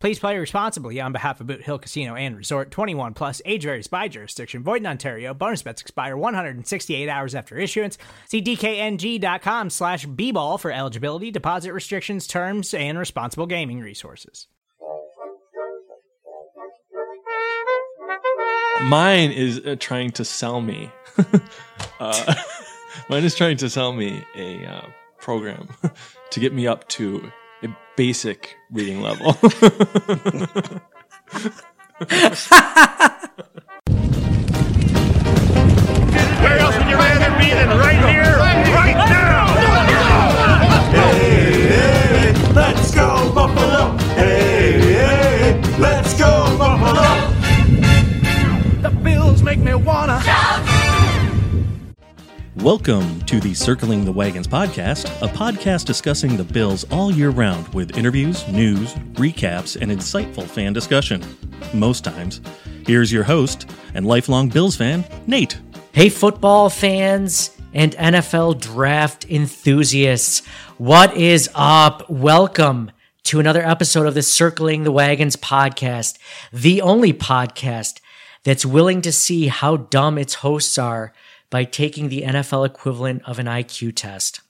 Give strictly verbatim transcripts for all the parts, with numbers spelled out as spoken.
Please play responsibly on behalf of Boot Hill Casino and Resort. Twenty-one plus, age varies by jurisdiction, void in Ontario. Bonus bets expire one hundred sixty-eight hours after issuance. See d k n g dot com slash b ball for eligibility, deposit restrictions, terms, and responsible gaming resources. Mine is uh, trying to sell me. uh, mine is trying to sell me a uh, program to get me up to a basic reading level. Where else would you rather be than right here, right now? Hey, hey, let's go Buffalo! Hey, hey, let's go Buffalo! The Bills make me wanna... Welcome to the Circling the Wagons podcast, a podcast discussing the Bills all year round with interviews, news, recaps, and insightful fan discussion. Most times. Here's your host and lifelong Bills fan, Nate. Hey, football fans and N F L draft enthusiasts. What is up? Welcome to another episode of the Circling the Wagons podcast, the only podcast that's willing to see how dumb its hosts are by taking the N F L equivalent of an I Q test.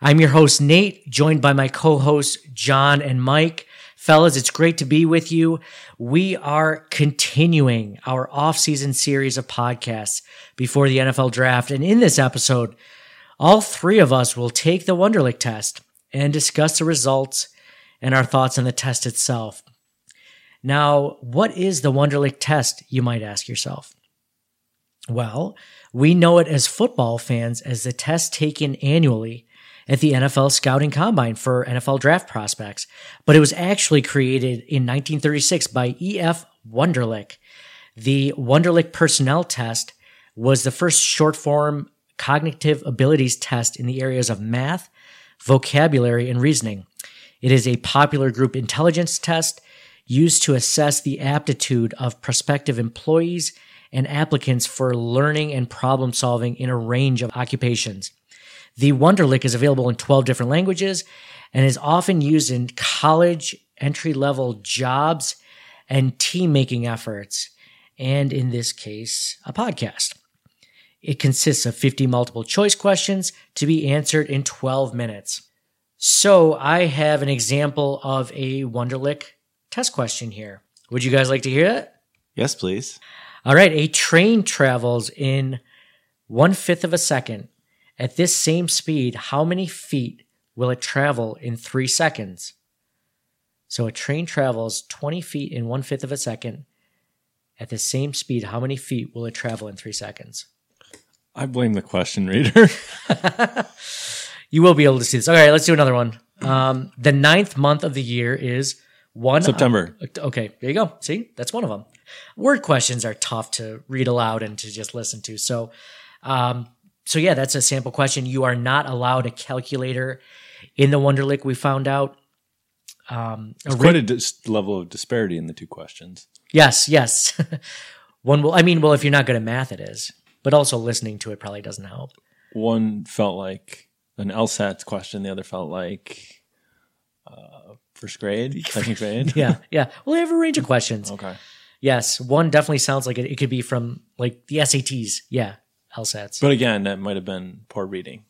I'm your host, Nate, joined by my co-hosts, John and Mike. Fellas, it's great to be with you. We are continuing our off-season series of podcasts before the N F L draft. And in this episode, all three of us will take the Wonderlic test and discuss the results and our thoughts on the test itself. Now, what is the Wonderlic test, you might ask yourself? Well, we know it as football fans as the test taken annually at the N F L Scouting Combine for N F L draft prospects, but it was actually created in nineteen thirty-six by E F. Wonderlic. The Wonderlic Personnel Test was the first short-form cognitive abilities test in the areas of math, vocabulary, and reasoning. It is a popular group intelligence test used to assess the aptitude of prospective employees and applicants for learning and problem solving in a range of occupations. The Wonderlic is available in twelve different languages and is often used in college, entry-level jobs, and team-making efforts, and in this case, a podcast. It consists of fifty multiple-choice questions to be answered in twelve minutes. So I have an example of a Wonderlic test question here. Would you guys like to hear it? Yes, please. All right, a train travels in one-fifth of a second. At this same speed, how many feet will it travel in three seconds? So a train travels twenty feet in one-fifth of a second. At the same speed, how many feet will it travel in three seconds? I blame the question reader. You will be able to see this. All right, let's do another one. Um, the ninth month of the year is... One September. Uh, okay, there you go. See, that's one of them. Word questions are tough to read aloud and to just listen to. So, um, so yeah, that's a sample question. You are not allowed a calculator in the Wonderlic, we found out. Um, There's quite a dis- level of disparity in the two questions. Yes, yes. One will, I mean, well, if you're not good at math, it is. But also listening to it probably doesn't help. One felt like an LSAT question. The other felt like... Uh, First grade, second grade. yeah, yeah. Well, they have a range of questions. Okay. Yes, one definitely sounds like it, it could be from like the S A Ts. Yeah, LSATs. But again, that might have been poor reading.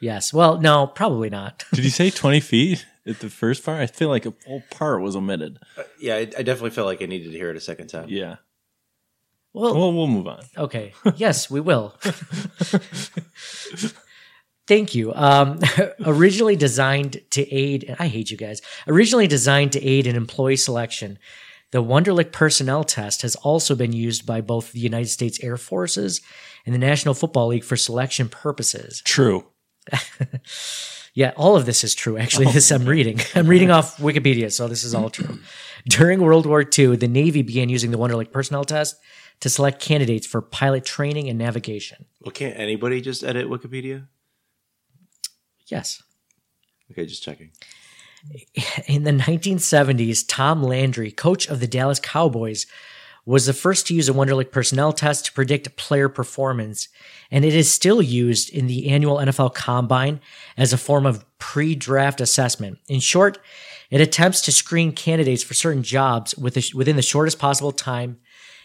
Yes. Well, no, probably not. Did you say twenty feet at the first part? I feel like a whole part was omitted. Uh, yeah, I, I definitely felt like I needed to hear it a second time. Yeah. Well, well, we'll move on. Okay. Yes, we will. Thank you. Um, originally designed to aid, and I hate you guys, originally designed to aid in employee selection, the Wonderlic Personnel Test has also been used by both the United States Air Forces and the National Football League for selection purposes. True. Yeah, all of this is true, actually. Oh. This I'm reading. I'm reading off Wikipedia, so this is all true. During World War Two, the Navy began using the Wonderlic Personnel Test to select candidates for pilot training and navigation. Well, can't anybody just edit Wikipedia? Yes. Okay, just checking. In the nineteen seventies, Tom Landry, coach of the Dallas Cowboys, was the first to use a Wonderlic personnel test to predict player performance, and it is still used in the annual N F L Combine as a form of pre-draft assessment. In short, it attempts to screen candidates for certain jobs within the shortest possible time,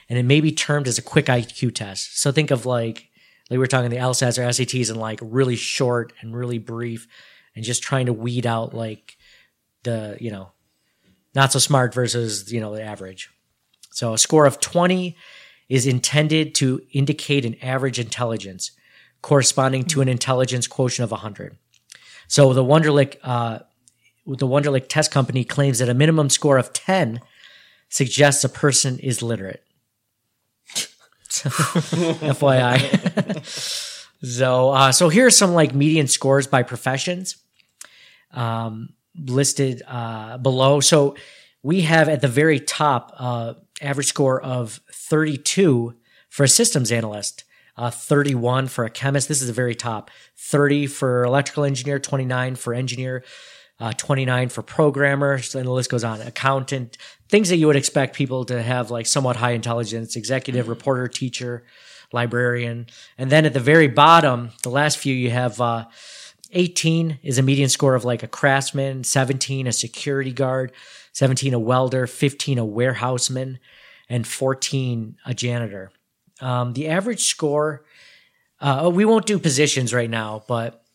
and it may be termed as a quick I Q test. So think of like, like we were talking the LSATs or S A Ts and like really short and really brief and just trying to weed out like the, you know, not so smart versus, you know, the average. So a score of twenty is intended to indicate an average intelligence corresponding to an intelligence quotient of one hundred. So the Wonderlic, uh, the Wonderlic test company claims that a minimum score of ten suggests a person is literate. F Y I. So, uh, so here are some like median scores by professions um, listed uh, below. So we have at the very top, uh, average score of thirty-two for a systems analyst, uh, thirty-one for a chemist. This is the very top. thirty for electrical engineer, twenty-nine for engineer, uh, twenty-nine for programmer, and the list goes on. Accountant, things that you would expect people to have like somewhat high intelligence, executive, reporter, teacher, librarian. And then at the very bottom, the last few you have uh, eighteen is a median score of like a craftsman, seventeen a security guard, seventeen a welder, fifteen a warehouseman, and fourteen a janitor. Um, the average score, uh, oh, we won't do positions right now, but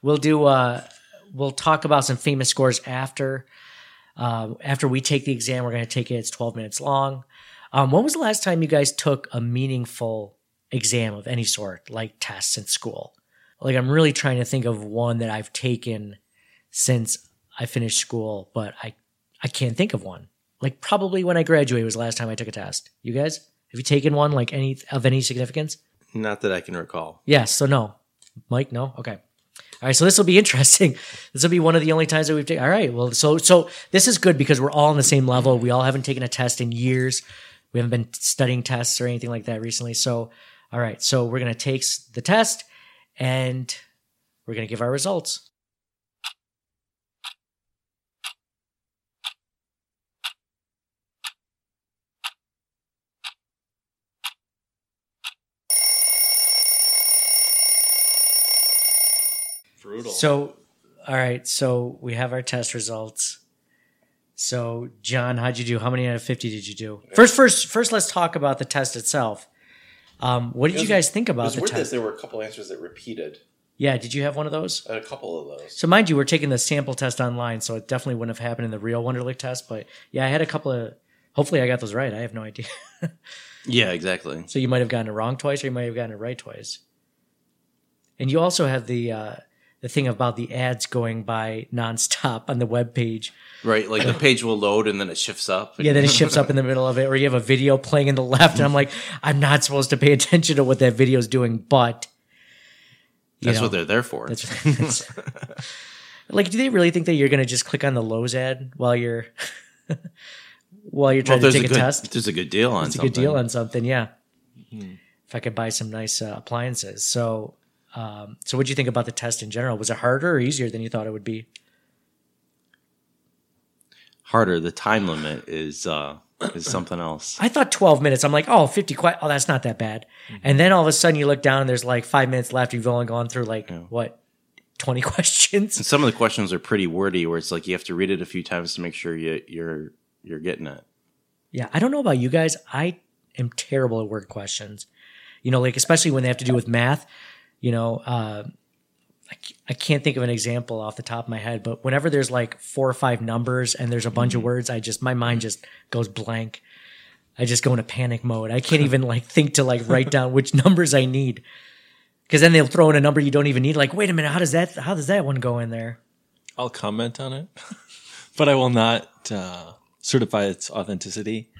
we'll do. Uh, we'll talk about some famous scores after. Uh, after we take the exam, we're going to take it. It's twelve minutes long. Um, when was the last time you guys took a meaningful exam of any sort, like tests in school? Like I'm really trying to think of one that I've taken since I finished school, but I, I can't think of one. Like probably when I graduated was the last time I took a test. You guys, have you taken one like any of any significance? Not that I can recall. Yes. Yeah, so no. Mike, no? Okay. All right. So this will be interesting. This will be one of the only times that we've taken. All right. Well, so, so this is good because we're all on the same level. We all haven't taken a test in years. We haven't been studying tests or anything like that recently. So, all right. So we're going to take the test and we're going to give our results. Brutal. So, all right. So we have our test results. So, John, how'd you do? How many out of fifty did you do? First, first, first, let's talk about the test itself. Um, what did was, you guys think about it was the weird test? There were a couple answers that repeated. Yeah. Did you have one of those? I had a couple of those. So, mind you, we're taking the sample test online, so it definitely wouldn't have happened in the real Wonderlic test. But yeah, I had a couple of. Hopefully, I got those right. I have no idea. Yeah, exactly. So you might have gotten it wrong twice, or you might have gotten it right twice. And you also have the. Uh, The thing about the ads going by nonstop on the web page. Right, like the page will load and then it shifts up. Yeah, then it shifts up in the middle of it, or you have a video playing in the left, and I'm like, I'm not supposed to pay attention to what that video is doing, but... That's know, what they're there for. That's, that's, like, do they really think that you're going to just click on the Lowe's ad while you're while you're trying well, to take a, a good, test? There's a good deal on there's something. There's a good deal on something, yeah. Mm-hmm. If I could buy some nice uh, appliances, so... Um, so what do you think about the test in general? Was it harder or easier than you thought it would be? Harder. The time limit is uh, is something else. I thought twelve minutes. I'm like, oh, fifty. Qu- oh, that's not that bad. Mm-hmm. And then all of a sudden you look down and there's like five minutes left. You've only gone through like, yeah. what, twenty questions? And some of the questions are pretty wordy where it's like you have to read it a few times to make sure you, you're you're getting it. Yeah. I don't know about you guys. I am terrible at word questions. You know, like especially when they have to do with math. You know, uh, I, I can't think of an example off the top of my head, but whenever there's like four or five numbers and there's a bunch mm-hmm. of words, I just, my mind just goes blank. I just go into panic mode. I can't even like think to like write down which numbers I need. Because then they'll throw in a number you don't even need. Like, wait a minute, how does that how does that one go in there? I'll comment on it, but I will not uh, certify its authenticity.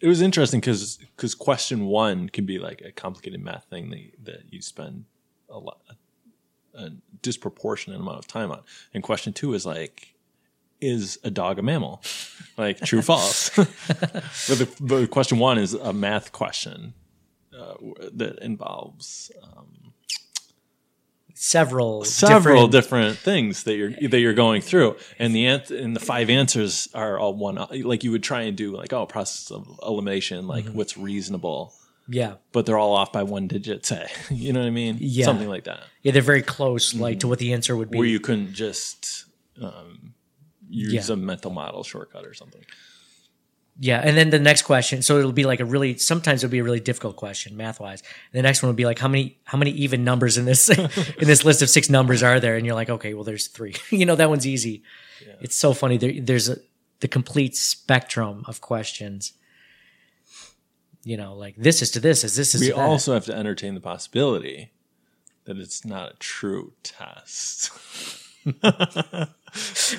It was interesting because because question one can be like a complicated math thing that you, that you spend a lot a disproportionate amount of time on, and question two is like, is a dog a mammal? Like true, false. But, the, but question one is a math question uh, that involves um, several several different, different things that you're that you're going through, and the ant- and the five answers are all one. Like you would try and do like oh process of elimination, like mm-hmm. what's reasonable. Yeah, but they're all off by one digit, say. You know what I mean? Yeah, something like that. Yeah, they're very close, like mm-hmm. to what the answer would be. Where you couldn't just. Um, Use yeah. a mental model shortcut or something. Yeah, and then the next question. So it'll be like a really. Sometimes it'll be a really difficult question, math wise. And the next one will be like, how many how many even numbers in this in this list of six numbers are there? And you're like, okay, well, there's three. You know, that one's easy. Yeah. It's so funny. There, there's a, the complete spectrum of questions. You know, like this is to this is this is. We to that. Also have to entertain the possibility that it's not a true test.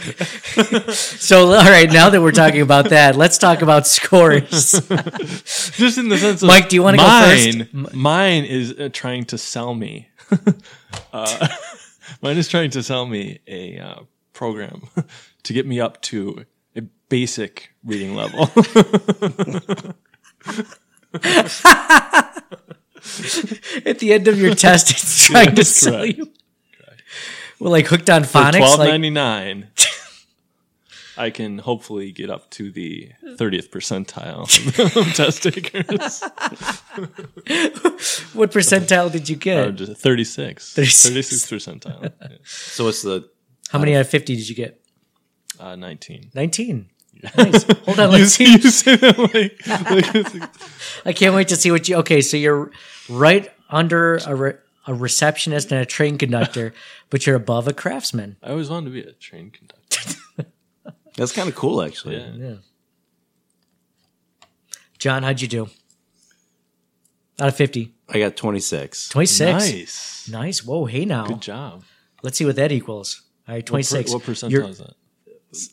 So, all right, now that we're talking about that, let's talk about scores. Just in the sense of Mike, do you want to go first? Mine is uh, trying to sell me. uh, mine is trying to sell me a uh, program to get me up to a basic reading level. At the end of your test, it's trying yeah, to sell correct. You. Well, like hooked on phonics. For twelve ninety-nine, like... I can hopefully get up to the thirtieth percentile of test takers. What percentile did you get? Oh, just thirty-six. thirty-six. thirty-six percentile. Yeah. So what's the... How many out of fifty did you get? Uh, nineteen. nineteen. Yeah. Nice. Hold on, let's see. You say that like... like I can't wait to see what you... Okay, so you're right under... a. Re- A receptionist and a train conductor, but you're above a craftsman. I always wanted to be a train conductor. That's kind of cool, actually. Yeah. yeah. John, how'd you do? Out of fifty. I got twenty-six. twenty-six? Nice. Nice. Whoa, hey now. Good job. Let's see what that equals. All right, twenty-six. What, per, what percentile you're, is that?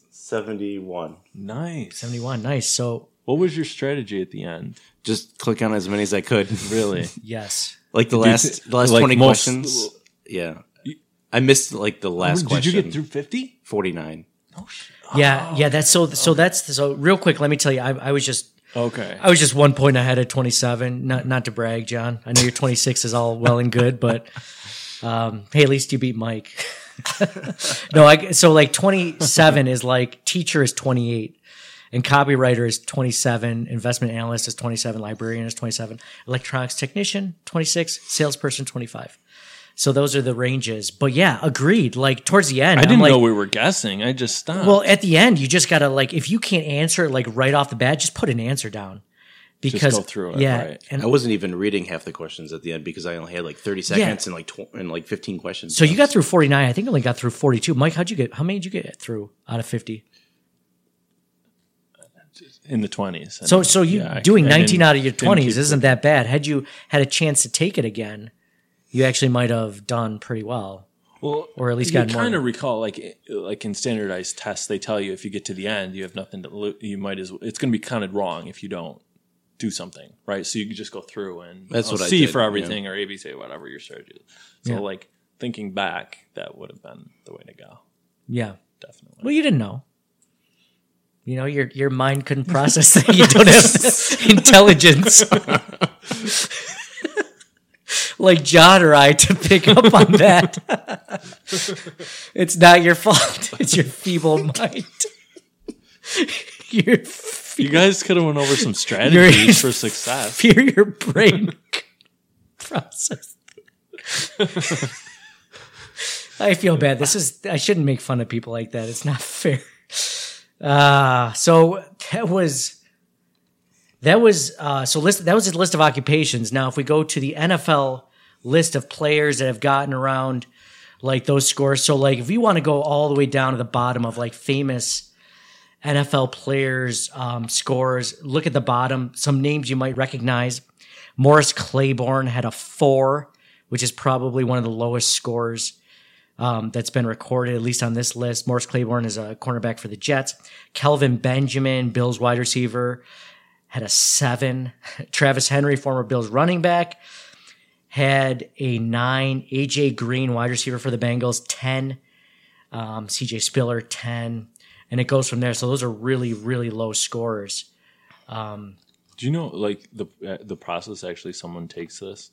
seventy-one. Nice. seventy-one, nice. So, what was your strategy at the end? Just click on as many as I could. Really? Yes. Like the last, the last like twenty questions. L- yeah. I missed like the last did question. Did you get through fifty? forty-nine. Oh, shit. Yeah. Oh, yeah. That's so, okay. so that's, so real quick, let me tell you, I, I was just, okay. I was just one point ahead of twenty-seven. Not, not to brag, John. I know your twenty-six is all well and good, but, um, hey, at least you beat Mike. No, I, so like twenty-seven is like teacher is twenty-eight. And copywriter is twenty-seven, investment analyst is twenty-seven, librarian is twenty-seven, electronics technician, twenty-six, salesperson, twenty-five. So those are the ranges. But yeah, agreed. Like towards the end. I didn't I'm like, know we were guessing. I just stopped. Well, at the end, you just got to like, if you can't answer like right off the bat, just put an answer down. Because, just go through it. Yeah. Right. And I wasn't even reading half the questions at the end because I only had like thirty seconds yeah. and like tw- and like fifteen questions. So you got through forty-nine. I think I only got through forty-two. Mike, how'd you get, how many did you get through out of fifty? In the twenties. So know. so you yeah, doing I, nineteen I out of your twenties isn't that bad. Had you had a chance to take it again, you actually might have done pretty well. Well, or at least gotten more. You kind of recall like like in standardized tests they tell you if you get to the end, you have nothing to lose. You might as well, it's going to be counted wrong if you don't do something, right? So you can just go through and That's what C I did, for everything yeah. or A B C whatever your strategy is. So yeah. like thinking back, that would have been the way to go. Yeah. Definitely. Well, you didn't know. You know, your your mind couldn't process that. You don't have intelligence like John or I to pick up on that. It's not your fault. It's your feeble mind. Your feeble, you guys could have went over some strategies for success. Fear your brain process. I feel bad. This is I shouldn't make fun of people like that. It's not fair. Uh, so that was, that was, uh, so list, that was his list of occupations. Now, if we go to the N F L list of players that have gotten around like those scores. So like, if you want to go all the way down to the bottom of like famous N F L players, um, scores, look at the bottom, some names you might recognize, Morris Claiborne had a four, which is probably one of the lowest scores um, that's been recorded, at least on this list. Morris Claiborne is a cornerback for the Jets. Kelvin Benjamin, Bills wide receiver, had a seven. Travis Henry, former Bills running back, had a nine. A J. Green, wide receiver for the Bengals, ten. Um, C J. Spiller, ten. And it goes from there. So those are really, really low scorers. Um, Do you know, like, the the process actually someone takes this?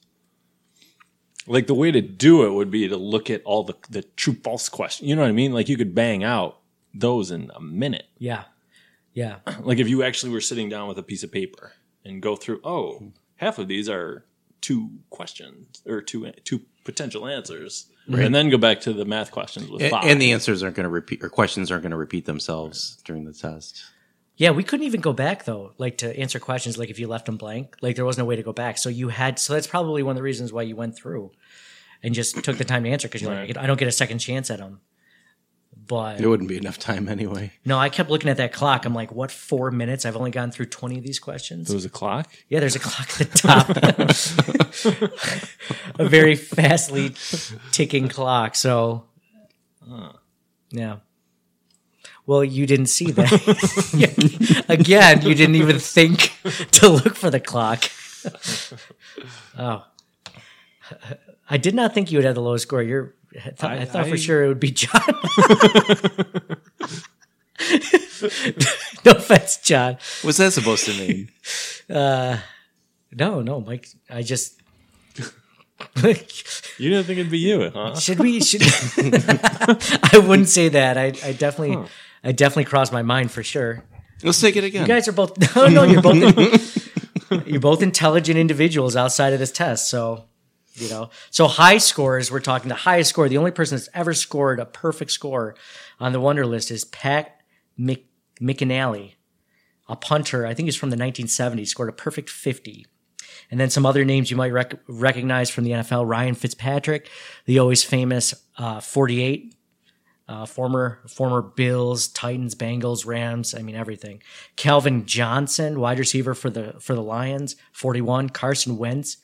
Like, the way to do it would be to look at all the, the true-false questions. You know what I mean? Like, you could bang out those in a minute. Yeah, yeah. Like, if you actually were sitting down with a piece of paper and go through, oh, half of these are two questions or two two potential answers, right. And then go back to the math questions with five. And the answers aren't going to repeat, or questions aren't going to repeat themselves during the test. Yeah, we couldn't even go back, though, like to answer questions, like if you left them blank, like there was no way to go back. So you had, so that's probably one of the reasons why you went through and just took the time to answer, because you're right. Like, I don't get a second chance at them. But there wouldn't be enough time anyway. No, I kept looking at that clock. I'm like, what, four minutes? I've only gone through twenty of these questions. There was a clock? Yeah, there's a clock at the top. A very fastly ticking clock. So, uh, yeah. Well, you didn't see that. Again, you didn't even think to look for the clock. Oh. I did not think you would have the lowest score. You're, I thought, I, I thought I, for sure it would be John. No offense, John. What's that supposed to mean? Uh, no, no, Mike. I just... You didn't think it'd be you, huh? Should we... Should, I wouldn't say that. I, I definitely... Huh. I definitely crossed my mind for sure. Let's take it again. You guys are both no, no. You're both you're both intelligent individuals outside of this test. So you know, so high scores. We're talking the highest score. The only person that's ever scored a perfect score on the Wonder List is Pat Mc, McInally, a punter. I think he's from the nineteen seventies. Scored a perfect fifty. And then some other names you might rec- recognize from the N F L: Ryan Fitzpatrick, the always famous uh, forty-eight. Uh, former former Bills, Titans, Bengals, Rams, I mean everything. Calvin Johnson, wide receiver for the for the Lions, forty-one. Carson Wentz,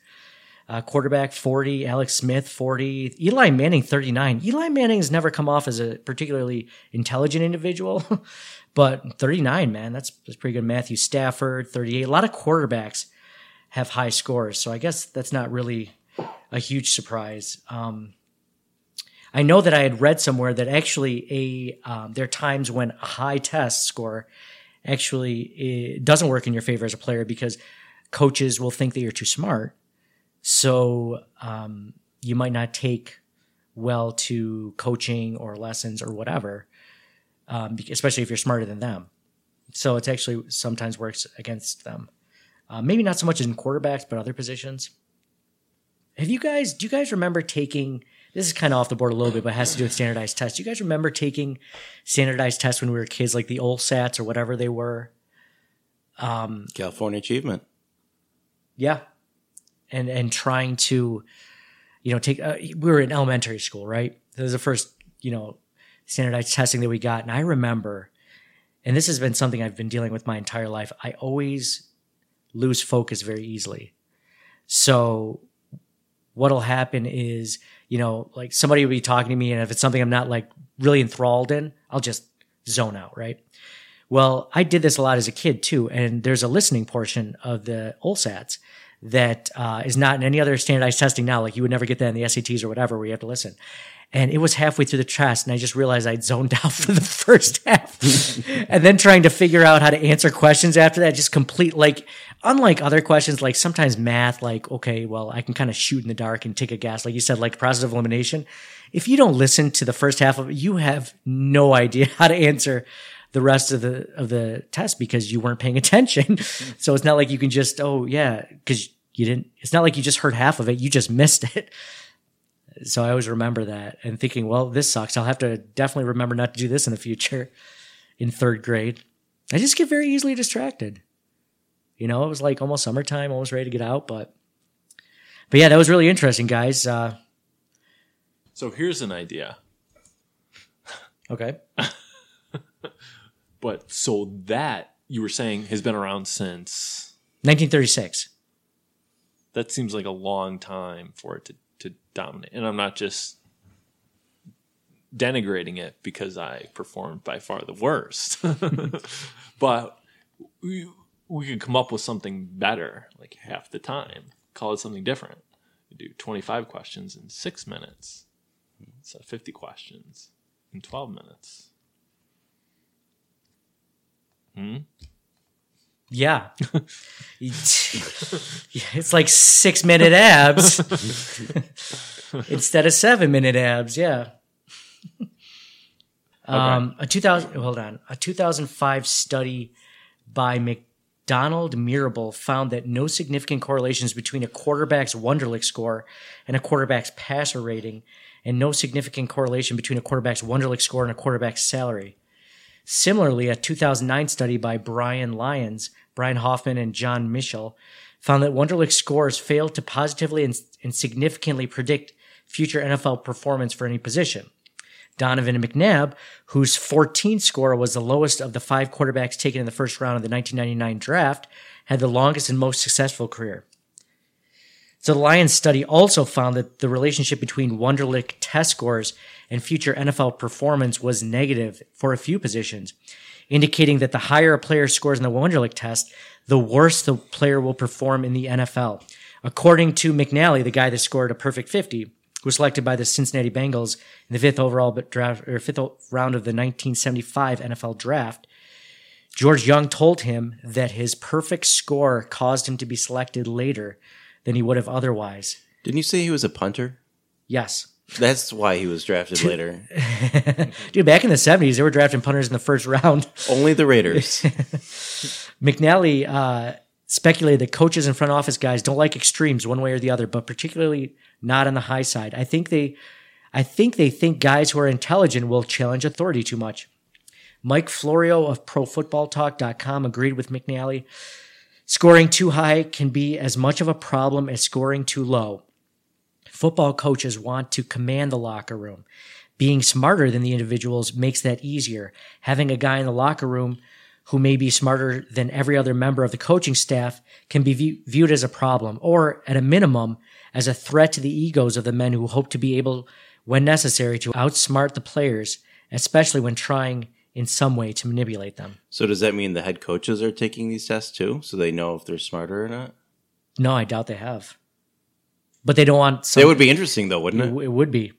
uh, quarterback, forty. Alex Smith, forty. Eli Manning, thirty-nine. Eli Manning has never come off as a particularly intelligent individual, but thirty-nine, man, that's, that's pretty good. Matthew Stafford, thirty-eight. A lot of quarterbacks have high scores, so I guess that's not really a huge surprise. Um I know that I had read somewhere that actually a um, there are times when a high test score actually it doesn't work in your favor as a player because coaches will think that you're too smart. So um, you might not take well to coaching or lessons or whatever, um, especially if you're smarter than them. So it's actually sometimes works against them. Uh, maybe not so much in quarterbacks, but other positions. Have you guys, do you guys remember taking... This is kind of off the board a little bit, but it has to do with standardized tests. You guys remember taking standardized tests when we were kids, like the O L SATs or whatever they were? Um, California Achievement. Yeah. And and trying to, you know, take uh, – we were in elementary school, right? That was the first, you know, standardized testing that we got. And I remember – and this has been something I've been dealing with my entire life. I always lose focus very easily. So – what'll happen is, you know, like somebody will be talking to me, and if it's something I'm not like really enthralled in, I'll just zone out, right? Well, I did this a lot as a kid too, and there's a listening portion of the O L SATs that uh, is not in any other standardized testing now. Like you would never get that in the S A Ts or whatever where you have to listen. And it was halfway through the test, and I just realized I'd zoned out for the first half. And then trying to figure out how to answer questions after that, just complete like... Unlike other questions, like sometimes math, like, okay, well, I can kind of shoot in the dark and take a guess. Like you said, like process of elimination. If you don't listen to the first half of it, you have no idea how to answer the rest of the of the test because you weren't paying attention. So it's not like you can just, oh, yeah, because you didn't – it's not like you just heard half of it. You just missed it. So I always remember that and thinking, well, this sucks. I'll have to definitely remember not to do this in the future in third grade. I just get very easily distracted. You know, it was like almost summertime, almost ready to get out. But but yeah, that was really interesting, guys. Uh, so here's an idea. Okay. But so that, you were saying, has been around since... nineteen thirty-six. that seems like a long time for it to, to dominate. And I'm not just denigrating it because I performed by far the worst. But we, we could come up with something better like half the time. Call it something different. We do twenty-five questions in six minutes. So fifty questions in twelve minutes. Hmm? Yeah. It's like six minute abs instead of seven minute abs. Yeah. Okay. Um, a two thousand, hold on. A two thousand five study by McDonald Mirable found that no significant correlations between a quarterback's Wonderlic score and a quarterback's passer rating, and no significant correlation between a quarterback's Wonderlic score and a quarterback's salary. Similarly, a two thousand nine study by Brian Lyons, Brian Hoffman, and John Mischel found that Wonderlic scores failed to positively and, and significantly predict future N F L performance for any position. Donovan McNabb, whose fourteen score was the lowest of the five quarterbacks taken in the first round of the nineteen ninety-nine draft, had the longest and most successful career. So the Lyons study also found that the relationship between Wonderlic test scores and future N F L performance was negative for a few positions, indicating that the higher a player scores in the Wonderlic test, the worse the player will perform in the N F L. According to McNally, the guy that scored a perfect fifty, who was selected by the Cincinnati Bengals in the fifth overall draft or fifth round of the nineteen seventy-five N F L draft, George Young told him that his perfect score caused him to be selected later than he would have otherwise. Didn't you say he was a punter? Yes. That's why he was drafted later. Dude, back in the seventies, they were drafting punters in the first round. Only the Raiders. McNally uh, speculated that coaches and front office guys don't like extremes one way or the other, but particularly not on the high side. I think they, I think they think guys who are intelligent will challenge authority too much. Mike Florio of Pro Football Talk dot com agreed with McNally. Scoring too high can be as much of a problem as scoring too low. Football coaches want to command the locker room. Being smarter than the individuals makes that easier. Having a guy in the locker room who may be smarter than every other member of the coaching staff can be view- viewed as a problem, or at a minimum, as a threat to the egos of the men who hope to be able, when necessary, to outsmart the players, especially when trying in some way to manipulate them. So does that mean the head coaches are taking these tests too, so they know if they're smarter or not? No, I doubt they have. But they don't want... Some, that would be interesting though, wouldn't it? It, it would be.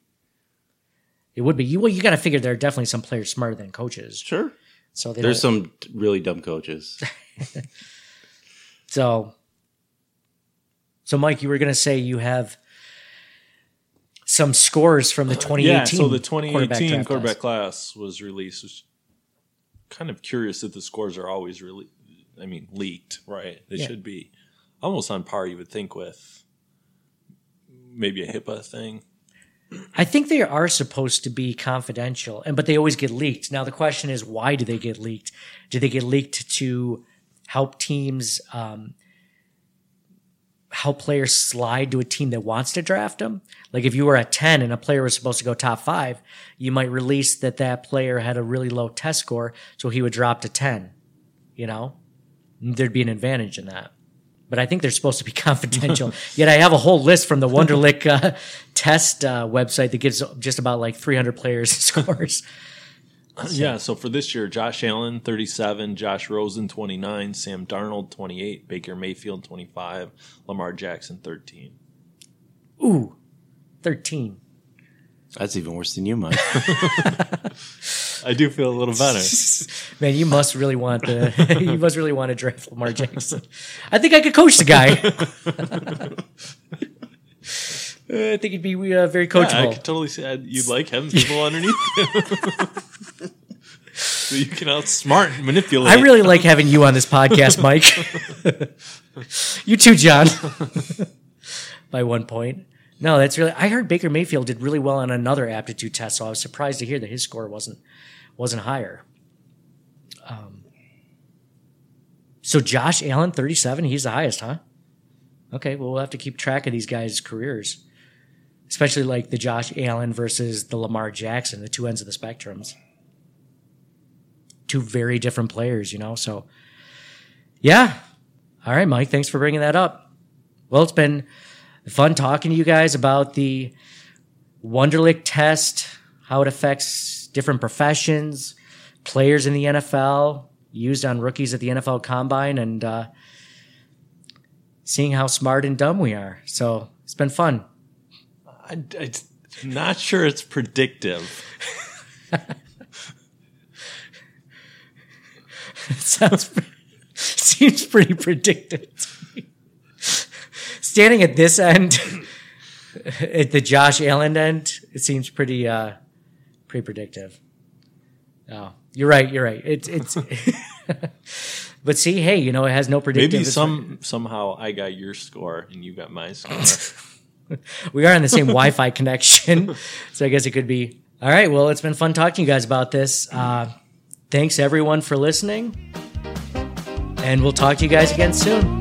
It would be. You, well, you got to figure there are definitely some players smarter than coaches. Sure. So they There's some really dumb coaches. so, so, Mike, you were going to say you have some scores from the twenty eighteen quarterback class. Yeah, so the twenty eighteen quarterback, quarterback class was released, which kind of curious that the scores are always really, I mean, leaked, right? They yeah. should be almost on par, you would think, with maybe a HIPAA thing. I think they are supposed to be confidential, and but they always get leaked. Now, the question is, why do they get leaked? Do they get leaked to help teams, um, help players slide to a team that wants to draft them? Like if you were a ten and a player was supposed to go top five, you might release that that player had a really low test score, so he would drop to ten, you know? There'd be an advantage in that. But I think they're supposed to be confidential. Yet I have a whole list from the Wonderlic uh, test uh, website that gives just about like three hundred players' scores. So. Yeah, so for this year, Josh Allen, thirty-seven, Josh Rosen, twenty-nine, Sam Darnold, twenty-eight, Baker Mayfield, twenty-five, Lamar Jackson, thirteen. Ooh, thirteen. That's even worse than you, Mike. I do feel a little better. Man, you must really want the you must really want to draft Lamar Jackson. I think I could coach the guy. uh, I think he'd be uh, very coachable. Yeah, I could totally see I'd, you'd like having people underneath him. So you can outsmart and manipulate. I really like having you on this podcast, Mike. You too, John. By one point. No, that's really. I heard Baker Mayfield did really well on another aptitude test, so I was surprised to hear that his score wasn't wasn't higher. Um, so Josh Allen, thirty-seven, he's the highest, huh? Okay, well we'll have to keep track of these guys' careers, especially like the Josh Allen versus the Lamar Jackson, the two ends of the spectrums. Two very different players, you know. So, yeah. All right, Mike. Thanks for bringing that up. Well, it's been fun talking to you guys about the Wonderlic test, how it affects different professions, players in the N F L, used on rookies at the N F L Combine, and uh, seeing how smart and dumb we are. So it's been fun. I, I'm not sure it's predictive. It sounds seems pretty predictive to me. Standing at this end, at the Josh Allen end, it seems pretty uh, pretty predictive. Oh, you're right. You're right. It's it's. But see, hey, you know, it has no predictive. Maybe some somehow I got your score and you got my score. We are on the same Wi-Fi connection, so I guess it could be. All right. Well, it's been fun talking to you guys about this. Uh, thanks everyone for listening, and we'll talk to you guys again soon.